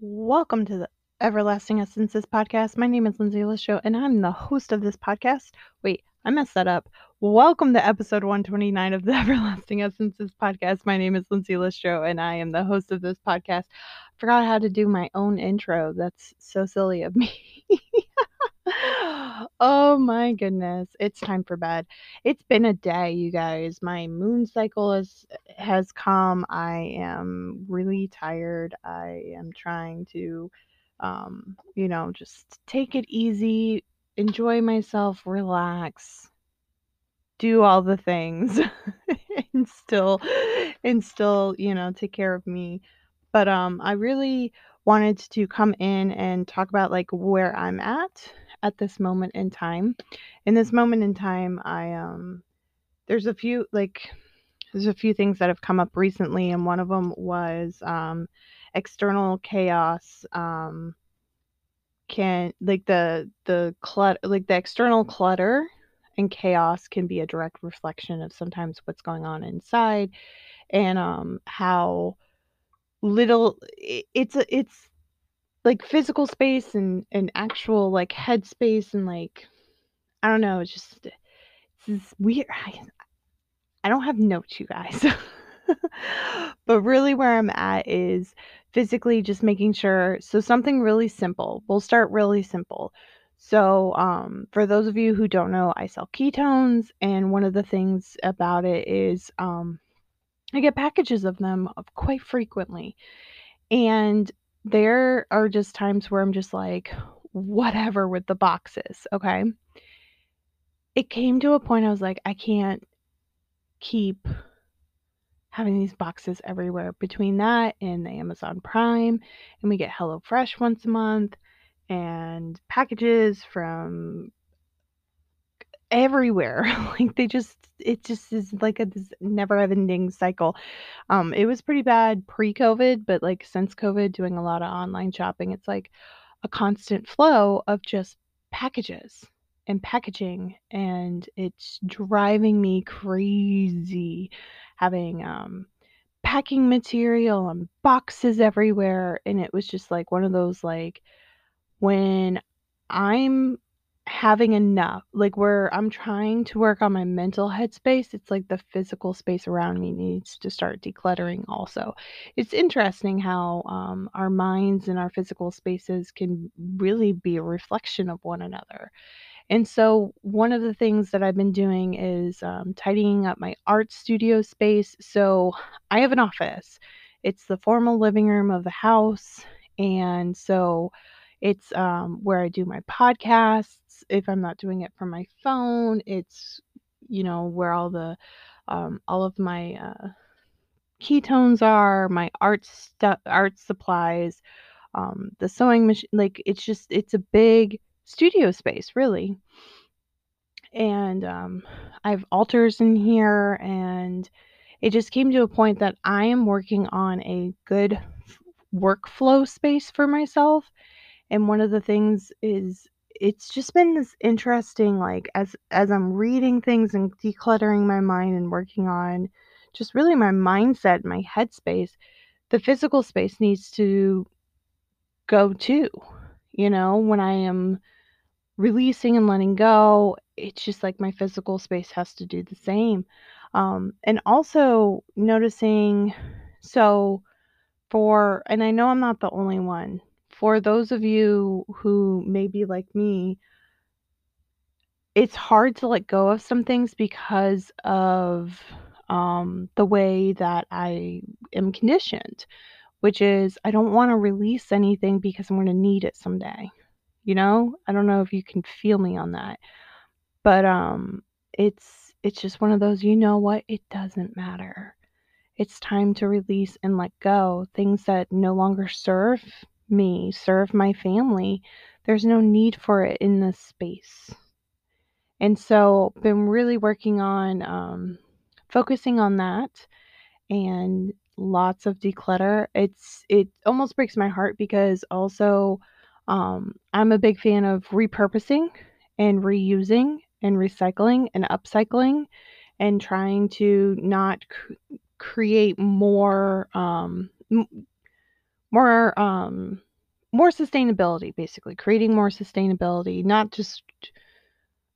Welcome to the Everlasting Essences podcast. My name is Lindsay Listrow, and I'm the host of this podcast. Wait, I messed that up. Welcome to episode 129 of the Everlasting Essences podcast. My name is Lindsay Listrow, and I am the host of this podcast. I forgot how to do my own intro. That's so silly of me. Oh my goodness. It's time for bed. It's been a day, you guys. My moon cycle has come. I am really tired. I am trying to, just take it easy, enjoy myself, relax, do all the things and still, take care of me. But, I really wanted to come in and talk about like where I'm at this moment in time. In this moment in time, there's a few things that have come up recently, and one of them was external chaos. The external clutter and chaos can be a direct reflection of sometimes what's going on inside, and how little it's like physical space and actual like head space, and like, I don't know, it's weird. I don't have notes, you guys. But really where I'm at is physically just making sure. So something really simple. We'll start really simple. So for those of you who don't know, I sell ketones, and one of the things about it is I get packages of them quite frequently. And there are just times where I'm just like, whatever with the boxes, okay? It came to a point I was like, I can't keep having these boxes everywhere. Between that and the Amazon Prime, and we get HelloFresh once a month, and packages from everywhere. Like it just is like this never-ending cycle. It was pretty bad pre-COVID, but like since COVID, doing a lot of online shopping, it's like a constant flow of just packages and packaging, and it's driving me crazy having packing material and boxes everywhere. And it was just like one of those, like, when I'm having enough, like where I'm trying to work on my mental headspace, it's like the physical space around me needs to start decluttering also. It's interesting how our minds and our physical spaces can really be a reflection of one another. And so one of the things that I've been doing is tidying up my art studio space. So I have an office. It's the formal living room of the house. And so it's where I do my podcasts. If I'm not doing it from my phone, it's, where all the, all of my ketones are, my art supplies, the sewing machine. Like it's a big studio space, really. And I have altars in here, and it just came to a point that I am working on a good workflow space for myself. And one of the things is, it's just been this interesting, like, as I'm reading things and decluttering my mind and working on just really my mindset, my headspace, the physical space needs to go too. When I am releasing and letting go, it's just like my physical space has to do the same. And also noticing, and I know I'm not the only one. For those of you who may be like me, it's hard to let go of some things because of the way that I am conditioned, which is I don't want to release anything because I'm going to need it someday. I don't know if you can feel me on that, but it's just one of those, what, it doesn't matter. It's time to release and let go things that no longer serve me, serve my family. There's no need for it in this space. And so been really working on focusing on that, and lots of declutter. It almost breaks my heart because also I'm a big fan of repurposing and reusing and recycling and upcycling, and trying to not create more more sustainability, basically creating more sustainability, not just,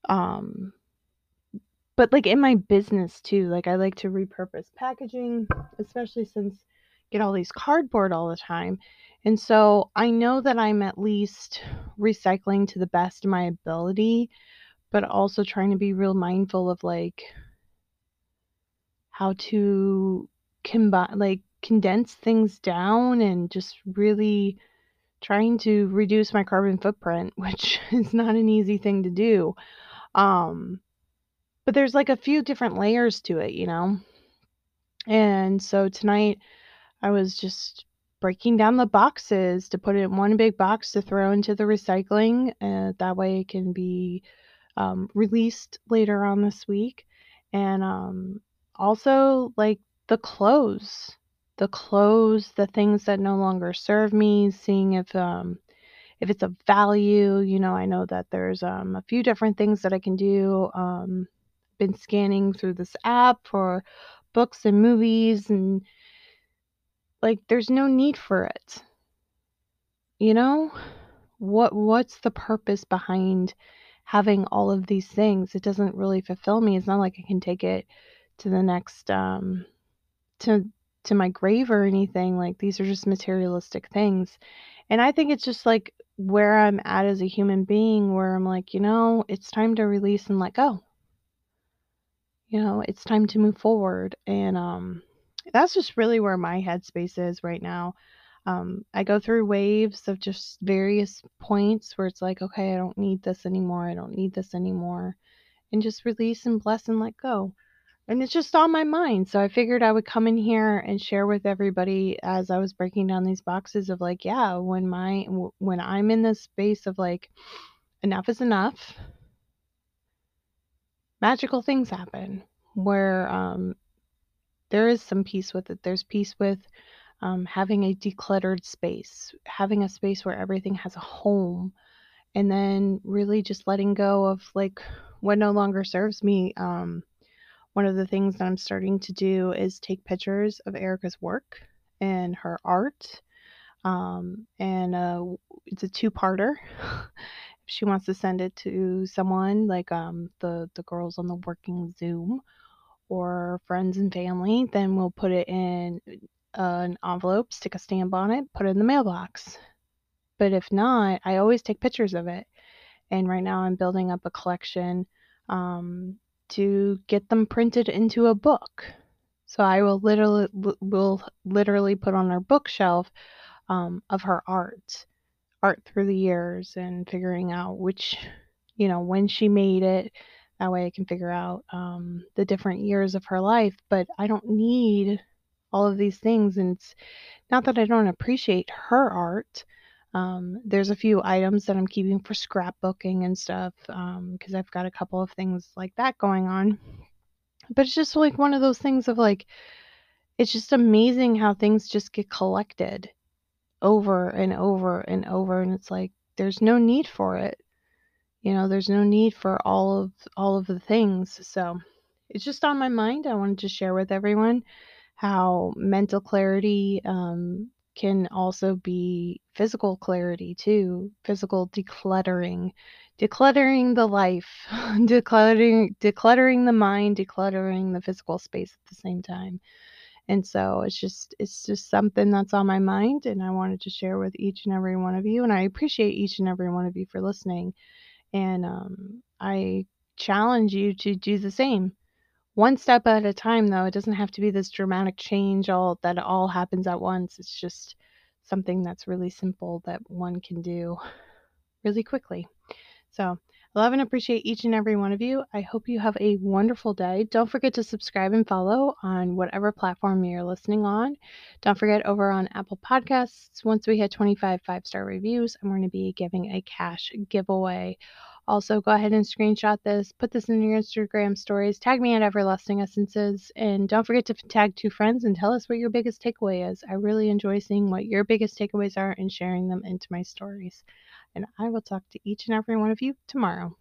but like in my business too, like I like to repurpose packaging, especially since I get all these cardboard all the time. And so I know that I'm at least recycling to the best of my ability, but also trying to be real mindful of like how to combine, like condense things down and just really trying to reduce my carbon footprint, which is not an easy thing to do. But there's like a few different layers to it, you know? And so tonight I was just breaking down the boxes to put in one big box to throw into the recycling. And that way it can be released later on this week. And also like the clothes, the things that no longer serve me, seeing if it's of value, you know. I know that there's a few different things that I can do. Been scanning through this app for books and movies, and like there's no need for it. You know, what's the purpose behind having all of these things? It doesn't really fulfill me. It's not like I can take it to the next to my grave or anything. Like these are just materialistic things. And I think it's just like where I'm at as a human being, where I'm like, you know, it's time to release and let go. You know, it's time to move forward. And that's just really where my headspace is right now. I go through waves of just various points where it's like, okay, I don't need this anymore. I don't need this anymore. And just release and bless and let go. And it's just on my mind. So I figured I would come in here and share with everybody as I was breaking down these boxes of like, yeah, when I'm in this space of like, enough is enough, magical things happen where there is some peace with it. There's peace with having a decluttered space, having a space where everything has a home, and then really just letting go of like what no longer serves me. One of the things that I'm starting to do is take pictures of Erica's work and her art. And it's a two-parter. If she wants to send it to someone, like the girls on the working Zoom or friends and family, then we'll put it in an envelope, stick a stamp on it, put it in the mailbox. But if not, I always take pictures of it. And right now I'm building up a collection to get them printed into a book. So I will literally put on our bookshelf of her art through the years, and figuring out which, you know, when she made it. That way I can figure out the different years of her life. But I don't need all of these things. And it's not that I don't appreciate her art. There's a few items that I'm keeping for scrapbooking and stuff, because I've got a couple of things like that going on. But it's just like one of those things of like, it's just amazing how things just get collected over and over and over. And it's like, there's no need for it. You know, there's no need for all of the things. So it's just on my mind. I wanted to share with everyone how mental clarity, can also be physical clarity too, physical decluttering the life, decluttering the mind, decluttering the physical space at the same time. And so it's just something that's on my mind, and I wanted to share with each and every one of you. And I appreciate each and every one of you for listening. And I challenge you to do the same. One step at a time, though. It doesn't have to be this dramatic change that all happens at once. It's just something that's really simple that one can do really quickly. So I love and appreciate each and every one of you. I hope you have a wonderful day. Don't forget to subscribe and follow on whatever platform you're listening on. Don't forget, over on Apple Podcasts, once we hit 25 5-star reviews, I'm going to be giving a cash giveaway. Also, go ahead and screenshot this, put this in your Instagram stories, tag me at Everlasting Essences, and don't forget to tag 2 friends and tell us what your biggest takeaway is. I really enjoy seeing what your biggest takeaways are and sharing them into my stories. And I will talk to each and every one of you tomorrow.